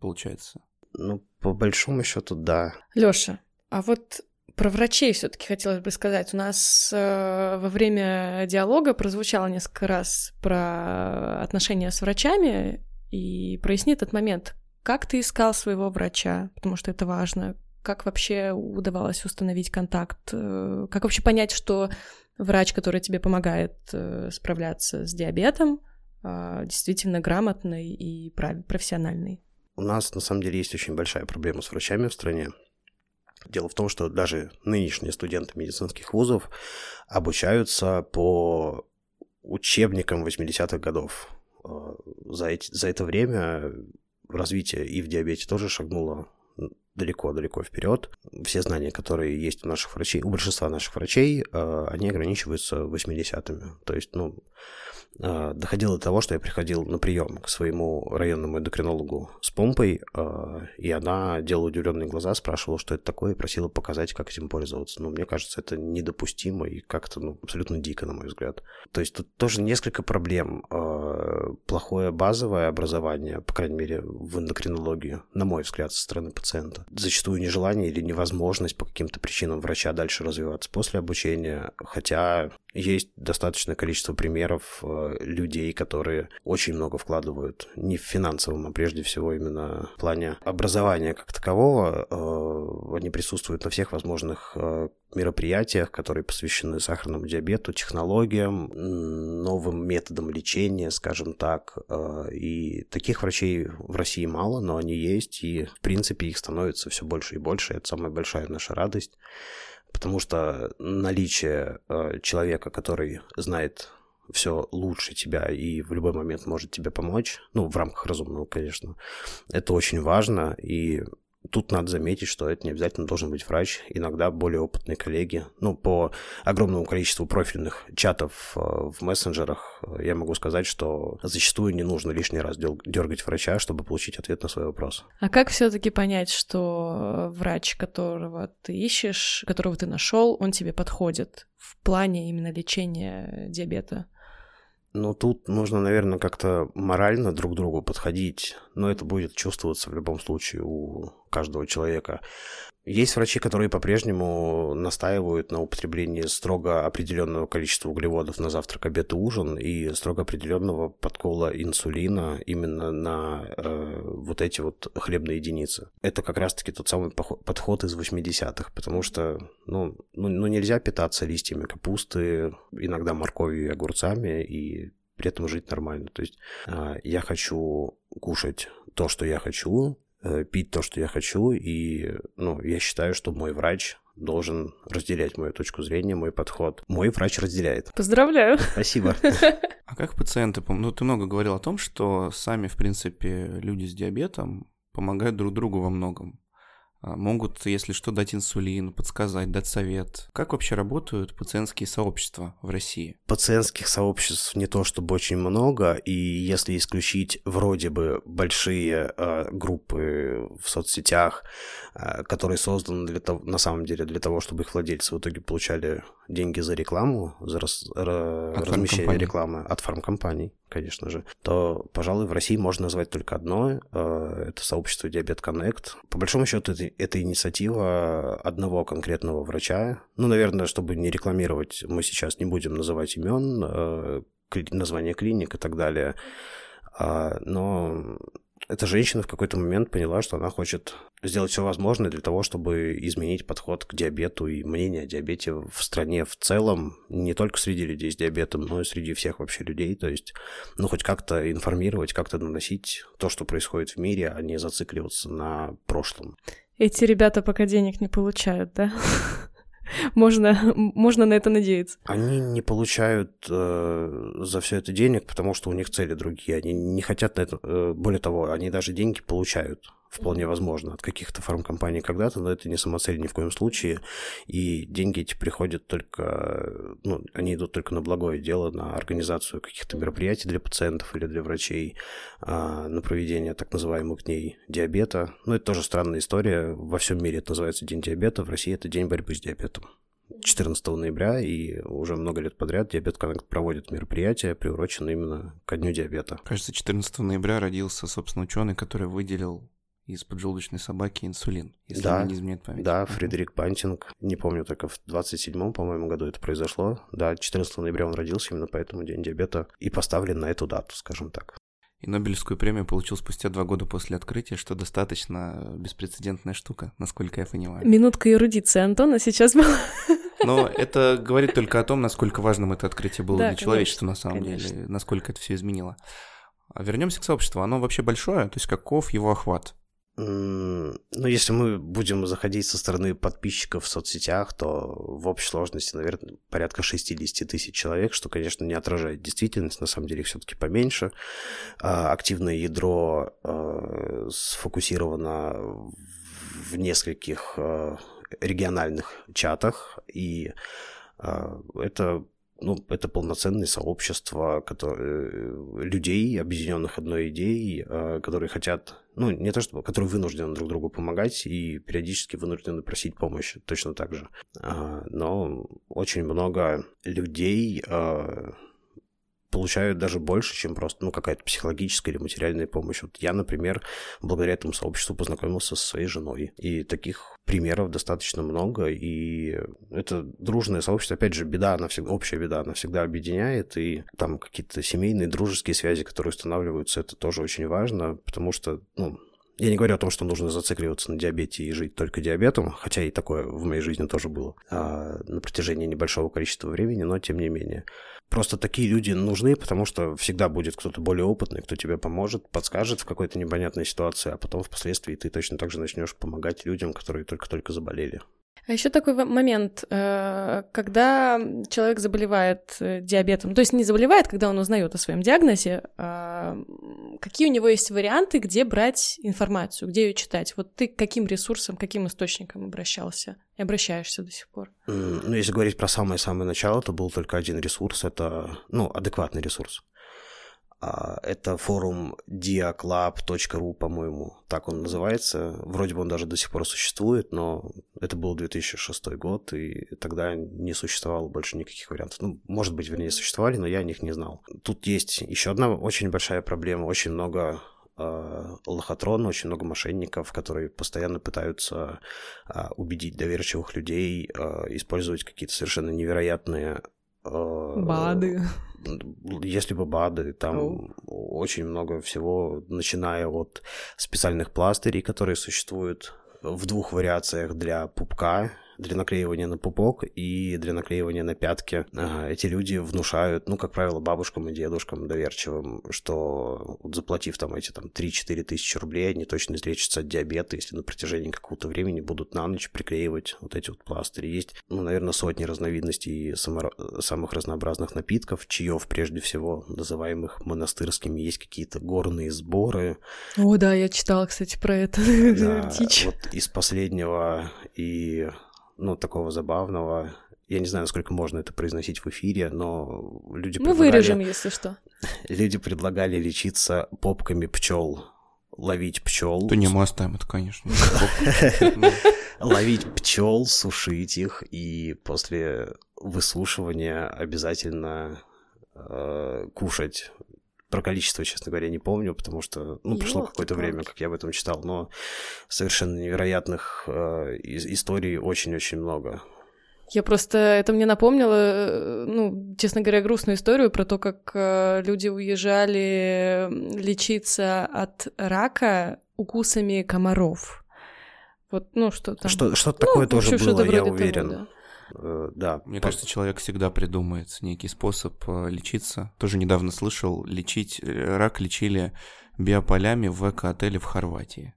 получается. Ну, по большому счету, да. Лёша, а вот про врачей все-таки хотелось бы сказать. У нас во время диалога прозвучало несколько раз про отношения с врачами, и проясни этот момент. Как ты искал своего врача? Потому что это важно. Как вообще удавалось установить контакт? Как вообще понять, что врач, который тебе помогает справляться с диабетом, действительно грамотный и профессиональный? У нас, на самом деле, есть очень большая проблема с врачами в стране. Дело в том, что даже нынешние студенты медицинских вузов обучаются по учебникам 80-х годов. За это время развитие и в диабете тоже шагнуло далеко-далеко вперед. Все знания, которые есть у наших врачей, у большинства наших врачей, они ограничиваются 80-ми. То есть, ну, доходило до того, что я приходил на прием к своему районному эндокринологу с помпой, и она делала удивленные глаза, спрашивала, что это такое, и просила показать, как этим пользоваться. Ну, мне кажется, это недопустимо и как-то, ну, абсолютно дико, на мой взгляд. То есть тут тоже несколько проблем. Плохое базовое образование, по крайней мере, в эндокринологии, на мой взгляд, со стороны пациента. Зачастую нежелание или невозможность возможность по каким-то причинам врача дальше развиваться после обучения, хотя есть достаточное количество примеров людей, которые очень много вкладывают не в финансовом, а прежде всего именно в плане образования как такового. Они присутствуют на всех возможных мероприятиях, которые посвящены сахарному диабету, технологиям, новым методам лечения, скажем так. И таких врачей в России мало, но они есть, и в принципе их становится все больше и больше. Это самая большая наша радость, потому что наличие человека, который знает все лучше тебя и в любой момент может тебе помочь, ну, в рамках разумного, конечно, это очень важно, и тут надо заметить, что это не обязательно должен быть врач, иногда более опытные коллеги. Ну, по огромному количеству профильных чатов в мессенджерах я могу сказать, что зачастую не нужно лишний раз дергать врача, чтобы получить ответ на свой вопрос. А как все-таки понять, что врач, которого ты ищешь, которого ты нашел, он тебе подходит в плане именно лечения диабета? Ну, тут нужно, наверное, как-то морально друг к другу подходить, но это будет чувствоваться в любом случае у каждого человека. Есть врачи, которые по-прежнему настаивают на употреблении строго определенного количества углеводов на завтрак, обед и ужин и строго определенного подкола инсулина именно на вот эти вот хлебные единицы. Это как раз-таки тот самый подход из 80-х, потому что ну, нельзя питаться листьями капусты, иногда морковью и огурцами и при этом жить нормально. То есть я хочу кушать то, что я хочу, пить то, что я хочу, и я считаю, что мой врач должен разделять мою точку зрения, мой подход. Мой врач разделяет. Поздравляю. Спасибо. А как пациенты, ты много говорил о том, что сами, в принципе, люди с диабетом помогают друг другу во многом. Могут, если что, дать инсулин, подсказать, дать совет. Как вообще работают пациентские сообщества в России? Пациентских сообществ не то чтобы очень много, и если исключить вроде бы большие группы в соцсетях, которые созданы для того, чтобы их владельцы в итоге получали деньги за рекламу, за размещение рекламы от фармкомпаний, конечно же, то, пожалуй, в России можно назвать только одно. Это сообщество Diabetes Connect. По большому счету, это инициатива одного конкретного врача. Наверное, чтобы не рекламировать, мы сейчас не будем называть имен, названия клиник и так далее. Но эта женщина в какой-то момент поняла, что она хочет сделать все возможное для того, чтобы изменить подход к диабету и мнение о диабете в стране в целом, не только среди людей с диабетом, но и среди всех вообще людей, то есть, хоть как-то информировать, как-то доносить то, что происходит в мире, а не зацикливаться на прошлом. Эти ребята пока денег не получают, да? Можно на это надеяться. Они не получают за все это денег, потому что у них цели другие. Они не хотят на это. Более того, они даже деньги получают, вполне возможно, от каких-то фармкомпаний когда-то, но это не самоцель ни в коем случае. И деньги эти приходят только. Они идут только на благое дело, на организацию каких-то мероприятий для пациентов или для врачей, на проведение так называемых дней диабета. Это тоже странная история. Во всем мире это называется День диабета, в России это День борьбы с диабетом. 14 ноября, и уже много лет подряд Diabetes Connect проводит мероприятия, приуроченные именно ко дню диабета. Кажется, 14 ноября родился, собственно, ученый, который выделил из поджелудочной собаки инсулин, если да, не изменяет память. Да, Фредерик Бантинг, не помню, только в 27-м, по-моему, году это произошло. Да, 14 ноября он родился, именно поэтому День диабета и поставлен на эту дату, скажем так. И Нобелевскую премию получил спустя 2 года после открытия, что достаточно беспрецедентная штука, насколько я понимаю. Минутка эрудиции Антона сейчас была. Но это говорит только о том, насколько важным это открытие было для человечества на самом деле, насколько это все изменило. Вернемся к сообществу. Оно вообще большое? То есть каков его охват? Если мы будем заходить со стороны подписчиков в соцсетях, то в общей сложности, наверное, порядка 60 тысяч человек, что, конечно, не отражает действительность, на самом деле их все-таки поменьше. Активное ядро сфокусировано в нескольких региональных чатах, и это полноценное сообщество людей, объединенных одной идеей, которые хотят, которые вынуждены друг другу помогать и периодически вынуждены просить помощи, точно так же. Но очень много людей получают даже больше, чем просто, ну, какая-то психологическая или материальная помощь. Вот я, например, благодаря этому сообществу познакомился со своей женой. И таких примеров достаточно много. И это дружное сообщество. Опять же, беда, она всегда, общая беда, она всегда объединяет. И там какие-то семейные, дружеские связи, которые устанавливаются, это тоже очень важно, потому что, ну, я не говорю о том, что нужно зацикливаться на диабете и жить только диабетом, хотя и такое в моей жизни тоже было на протяжении небольшого количества времени, но тем не менее. Просто такие люди нужны, потому что всегда будет кто-то более опытный, кто тебе поможет, подскажет в какой-то непонятной ситуации, а потом впоследствии ты точно так же начнешь помогать людям, которые только-только заболели. А еще такой момент, когда человек заболевает диабетом, то есть не заболевает, когда он узнает о своем диагнозе, какие у него есть варианты, где брать информацию, где ее читать? Вот ты к каким ресурсам, к каким источникам обращался и обращаешься до сих пор? Ну, если говорить про самое-самое начало, то был только один ресурс, это, ну, адекватный ресурс. Это форум diaclub.ru, по-моему, так он называется. Вроде бы он даже до сих пор существует, но это был 2006 год, и тогда не существовало больше никаких вариантов. Ну, может быть, вернее, существовали, но я о них не знал. Тут есть еще одна очень большая проблема. Очень много лохотрон, очень много мошенников, которые постоянно пытаются убедить доверчивых людей использовать какие-то совершенно невероятные... БАДы. Если бы БАДы, там очень много всего, начиная от специальных пластырей, которые существуют в двух вариациях для пупка, для наклеивания на пупок и для наклеивания на пятки. Эти люди внушают, ну, как правило, бабушкам и дедушкам доверчивым, что вот заплатив там эти 3-4 тысячи рублей, они точно излечатся от диабета, если на протяжении какого-то времени будут на ночь приклеивать вот эти вот пластыри. Есть, ну, наверное, сотни разновидностей самых разнообразных напитков, чаев прежде всего, называемых монастырскими. Есть какие-то горные сборы. О, да, я читала, кстати, про это. Вот из последнего и... ну, такого забавного. Я не знаю, насколько можно это произносить в эфире, но люди предлагали... Мы вырежем, если что. Люди предлагали лечиться попками пчел, ловить пчел. Да не, мы оставим это, конечно. Ловить пчел, сушить их, и после высушивания обязательно кушать. Про количество, честно говоря, не помню, потому что, ну, прошло какое-то время, как я об этом читал, но совершенно невероятных историй очень-очень много. Я просто... Это мне напомнило, ну, честно говоря, грустную историю про то, как люди уезжали лечиться от рака укусами комаров. Вот, ну, что там... Что-то такое тоже было, я уверен. Того, да. Да. Мне кажется, человек всегда придумает некий способ лечиться. Тоже недавно слышал, рак лечили биополями в эко-отеле в Хорватии.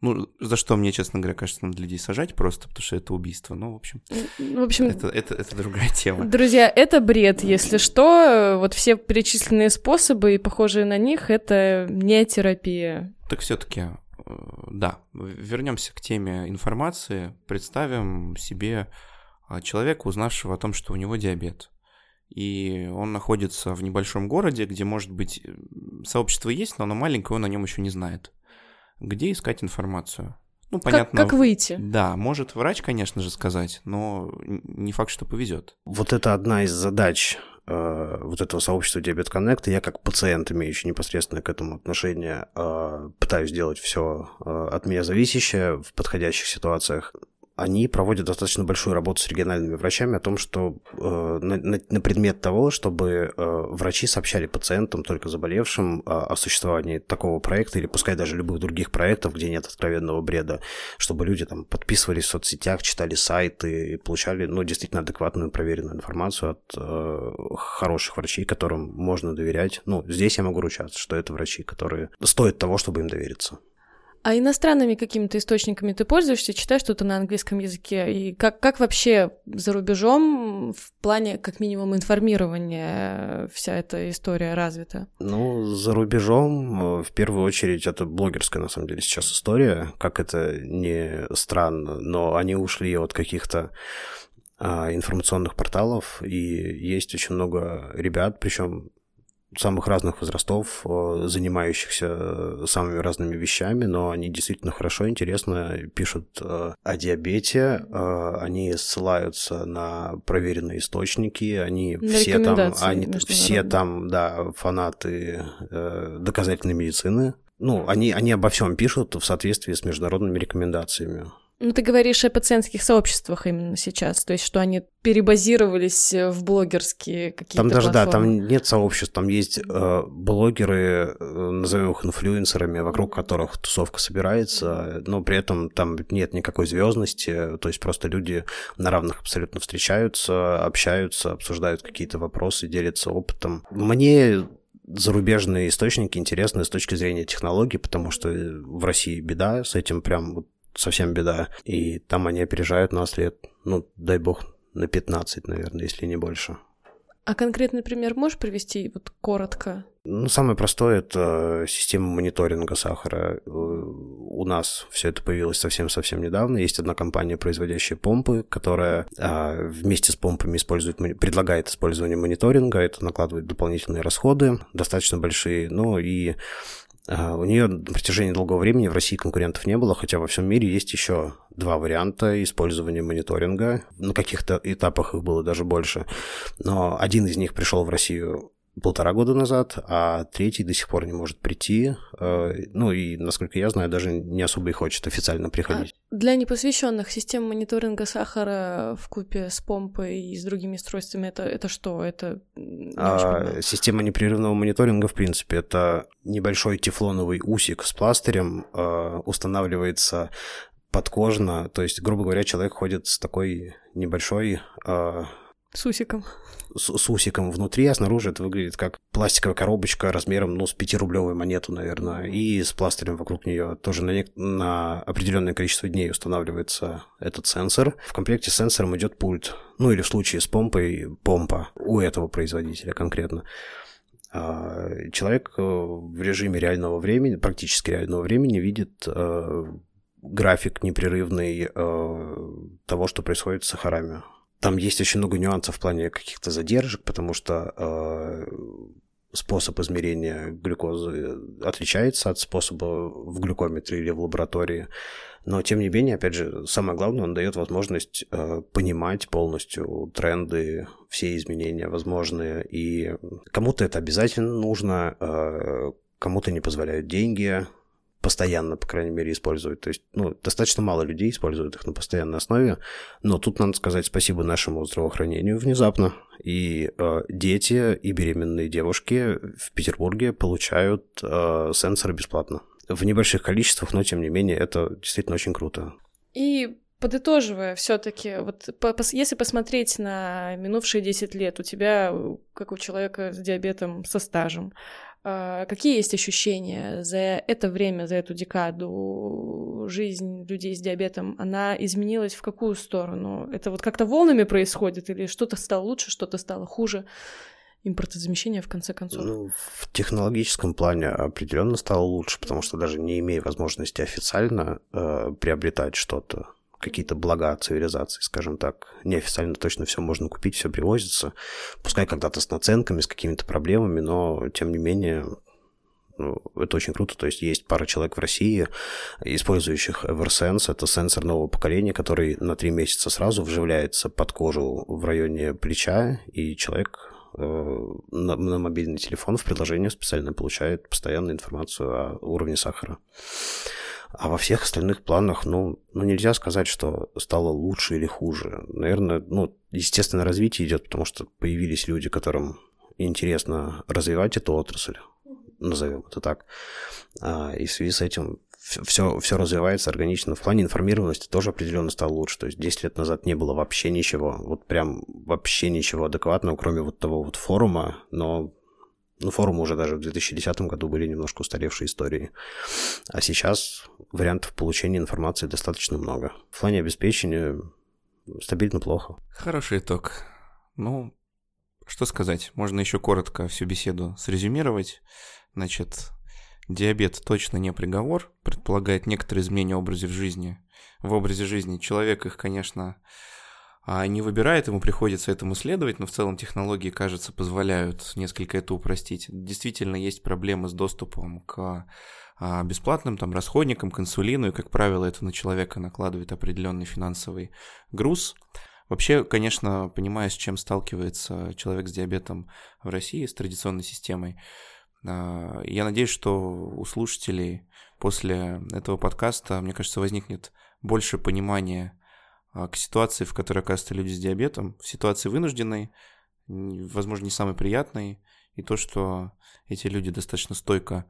Ну, за что мне, честно говоря, кажется, надо людей сажать просто, потому что это убийство. Ну, в общем это другая тема. Друзья, это бред, если что. Вот все перечисленные способы и похожие на них — это не терапия. Так все-таки, да, вернемся к теме информации. Представим себе человека, узнавшего о том, что у него диабет. И он находится в небольшом городе, где, может быть, сообщество есть, но оно маленькое, он о нем еще не знает. Где искать информацию? Ну, понятно. Как выйти? Да, может врач, конечно же, сказать, но не факт, что повезет. Вот это одна из задач вот этого сообщества Diabetes Connect, я как пациент, имеющий непосредственно к этому отношение, пытаюсь делать все от меня зависящее в подходящих ситуациях. Они проводят достаточно большую работу с региональными врачами о том, что на предмет того, чтобы врачи сообщали пациентам, только заболевшим, о существовании такого проекта или пускай даже любых других проектов, где нет откровенного бреда, чтобы люди там подписывались в соцсетях, читали сайты и получали, ну, действительно адекватную проверенную информацию от хороших врачей, которым можно доверять. Ну, здесь я могу ручаться, что это врачи, которые стоят того, чтобы им довериться. А иностранными какими-то источниками ты пользуешься, читаешь что-то на английском языке? И как вообще за рубежом в плане, как минимум, информирования вся эта история развита? Ну, за рубежом, в первую очередь, это блогерская, на самом деле, сейчас история. Как это не странно, но они ушли от каких-то информационных порталов, и есть очень много ребят, причем самых разных возрастов, занимающихся самыми разными вещами, но они действительно хорошо, интересно пишут о диабете, они ссылаются на проверенные источники, они на все там, да, фанаты доказательной медицины. Ну, они обо всем пишут в соответствии с международными рекомендациями. Ну, ты говоришь о пациентских сообществах именно сейчас, то есть, что они перебазировались в блогерские какие-то платформы. Там даже, да, там нет сообществ, там есть блогеры, назовем их инфлюенсерами, вокруг которых тусовка собирается, но при этом там нет никакой звездности, то есть просто люди на равных абсолютно встречаются, общаются, обсуждают какие-то вопросы, делятся опытом. Мне зарубежные источники интересны с точки зрения технологий, потому что в России беда с этим, прям совсем беда, и там они опережают нас лет, ну, дай бог, на 15, наверное, если не больше. А конкретный пример можешь привести вот коротко? Ну, самое простое – это система мониторинга сахара. У нас все это появилось совсем-совсем недавно. Есть одна компания, производящая помпы, которая вместе с помпами предлагает использование мониторинга. Это накладывает дополнительные расходы, достаточно большие, но и... У нее на протяжении долгого времени в России конкурентов не было, хотя во всем мире есть еще два варианта использования мониторинга. На каких-то этапах их было даже больше. Но один из них пришел в Россию 1,5 года назад, а третий до сих пор не может прийти. Ну и, насколько я знаю, даже не особо и хочет официально приходить. А для непосвященных система мониторинга сахара вкупе с помпой и с другими устройствами это что? Это система непрерывного мониторинга, в принципе, это небольшой тефлоновый усик с пластырем, устанавливается подкожно. То есть, грубо говоря, человек ходит с такой небольшой... С усиком внутри, а снаружи это выглядит как пластиковая коробочка размером, ну, с 5-рублевую монету, наверное, и с пластырем вокруг нее. Тоже на определенное количество дней устанавливается этот сенсор. В комплекте с сенсором идет пульт, ну, или в случае с помпой, помпа у этого производителя конкретно. Человек в режиме реального времени, практически реального времени, видит график непрерывный того, что происходит с сахарами. Там есть очень много нюансов в плане каких-то задержек, потому что способ измерения глюкозы отличается от способа в глюкометре или в лаборатории. Но, тем не менее, опять же, самое главное, он дает возможность понимать полностью тренды, все изменения возможные. И кому-то это обязательно нужно, кому-то не позволяют деньги постоянно, по крайней мере, использовать. То есть, ну, достаточно мало людей используют их на постоянной основе, но тут надо сказать спасибо нашему здравоохранению внезапно. И дети, и беременные девушки в Петербурге получают сенсоры бесплатно. В небольших количествах, но, тем не менее, это действительно очень круто. И подытоживая, все-таки, вот если посмотреть на минувшие 10 лет, у тебя, как у человека с диабетом, со стажем, какие есть ощущения за это время, за эту декаду? Жизнь людей с диабетом, она изменилась в какую сторону? Это вот как-то волнами происходит? Или что-то стало лучше, что-то стало хуже? Импортозамещение, в конце концов? Ну, в технологическом плане определенно стало лучше, потому что даже не имея возможности официально приобретать что-то, какие-то блага цивилизации, скажем так. Неофициально точно все можно купить, все привозится. Пускай когда-то с наценками, с какими-то проблемами, но, тем не менее, ну, это очень круто. То есть есть пара человек в России, использующих Eversense. Это сенсор нового поколения, который на 3 месяца сразу вживляется под кожу в районе плеча, и человек на мобильный телефон в приложении специально получает постоянную информацию о уровне сахара. А во всех остальных планах, ну, нельзя сказать, что стало лучше или хуже. Наверное, ну, естественно, развитие идет, потому что появились люди, которым интересно развивать эту отрасль, назовем это так. И в связи с этим все развивается органично. В плане информированности тоже определенно стало лучше. То есть 10 лет назад не было вообще ничего, вот прям вообще ничего адекватного, кроме вот того вот форума, но... Ну, форумы уже даже в 2010 году были немножко устаревшие истории. А сейчас вариантов получения информации достаточно много. В плане обеспечения стабильно плохо. Хороший итог. Ну, что сказать? Можно еще коротко всю беседу срезюмировать. Значит, диабет точно не приговор. Предполагает некоторые изменения в образе жизни. В образе жизни человек их, конечно, не выбирает, ему приходится этому следовать, но в целом технологии, кажется, позволяют несколько это упростить. Действительно, есть проблемы с доступом к бесплатным там расходникам, к инсулину, и, как правило, это на человека накладывает определенный финансовый груз. Вообще, конечно, понимая, с чем сталкивается человек с диабетом в России, с традиционной системой, я надеюсь, что у слушателей после этого подкаста, мне кажется, возникнет больше понимания к ситуации, в которой оказываются люди с диабетом, в ситуации вынужденной, возможно, не самой приятной, и то, что эти люди достаточно стойко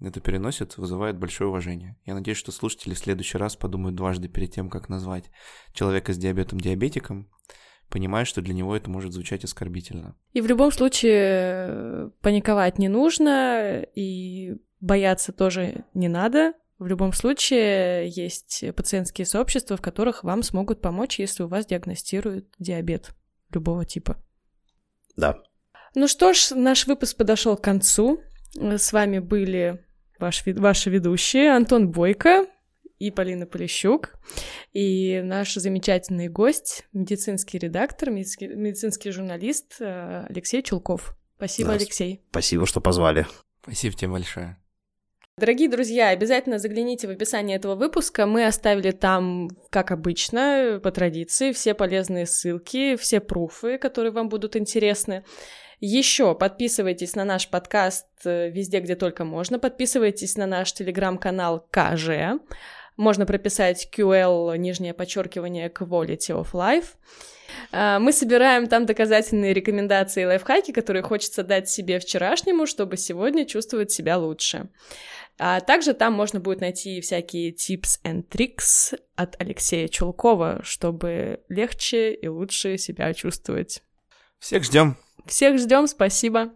это переносят, вызывает большое уважение. Я надеюсь, что слушатели в следующий раз подумают дважды перед тем, как назвать человека с диабетом диабетиком, понимая, что для него это может звучать оскорбительно. И в любом случае паниковать не нужно, и бояться тоже не надо. В любом случае есть пациентские сообщества, в которых вам смогут помочь, если у вас диагностируют диабет любого типа. Да. Ну что ж, наш выпуск подошел к концу. С вами были ваши ведущие Антон Бойко и Полина Полищук, и наш замечательный гость, медицинский редактор, медицинский журналист Алексей Чулков. Спасибо, Алексей. Спасибо, что позвали. Спасибо тебе большое. Дорогие друзья, обязательно загляните в описание этого выпуска. Мы оставили там, как обычно, по традиции, все полезные ссылки, все пруфы, которые вам будут интересны. Еще подписывайтесь на наш подкаст везде, где только можно. Подписывайтесь на наш телеграм-канал КЖ. Можно прописать QL, _ Quality of Life. Мы собираем там доказательные рекомендации и лайфхаки, которые хочется дать себе вчерашнему, чтобы сегодня чувствовать себя лучше. А также там можно будет найти всякие tips and tricks от Алексея Чулкова, чтобы легче и лучше себя чувствовать. Всех ждем. Всех ждем, спасибо.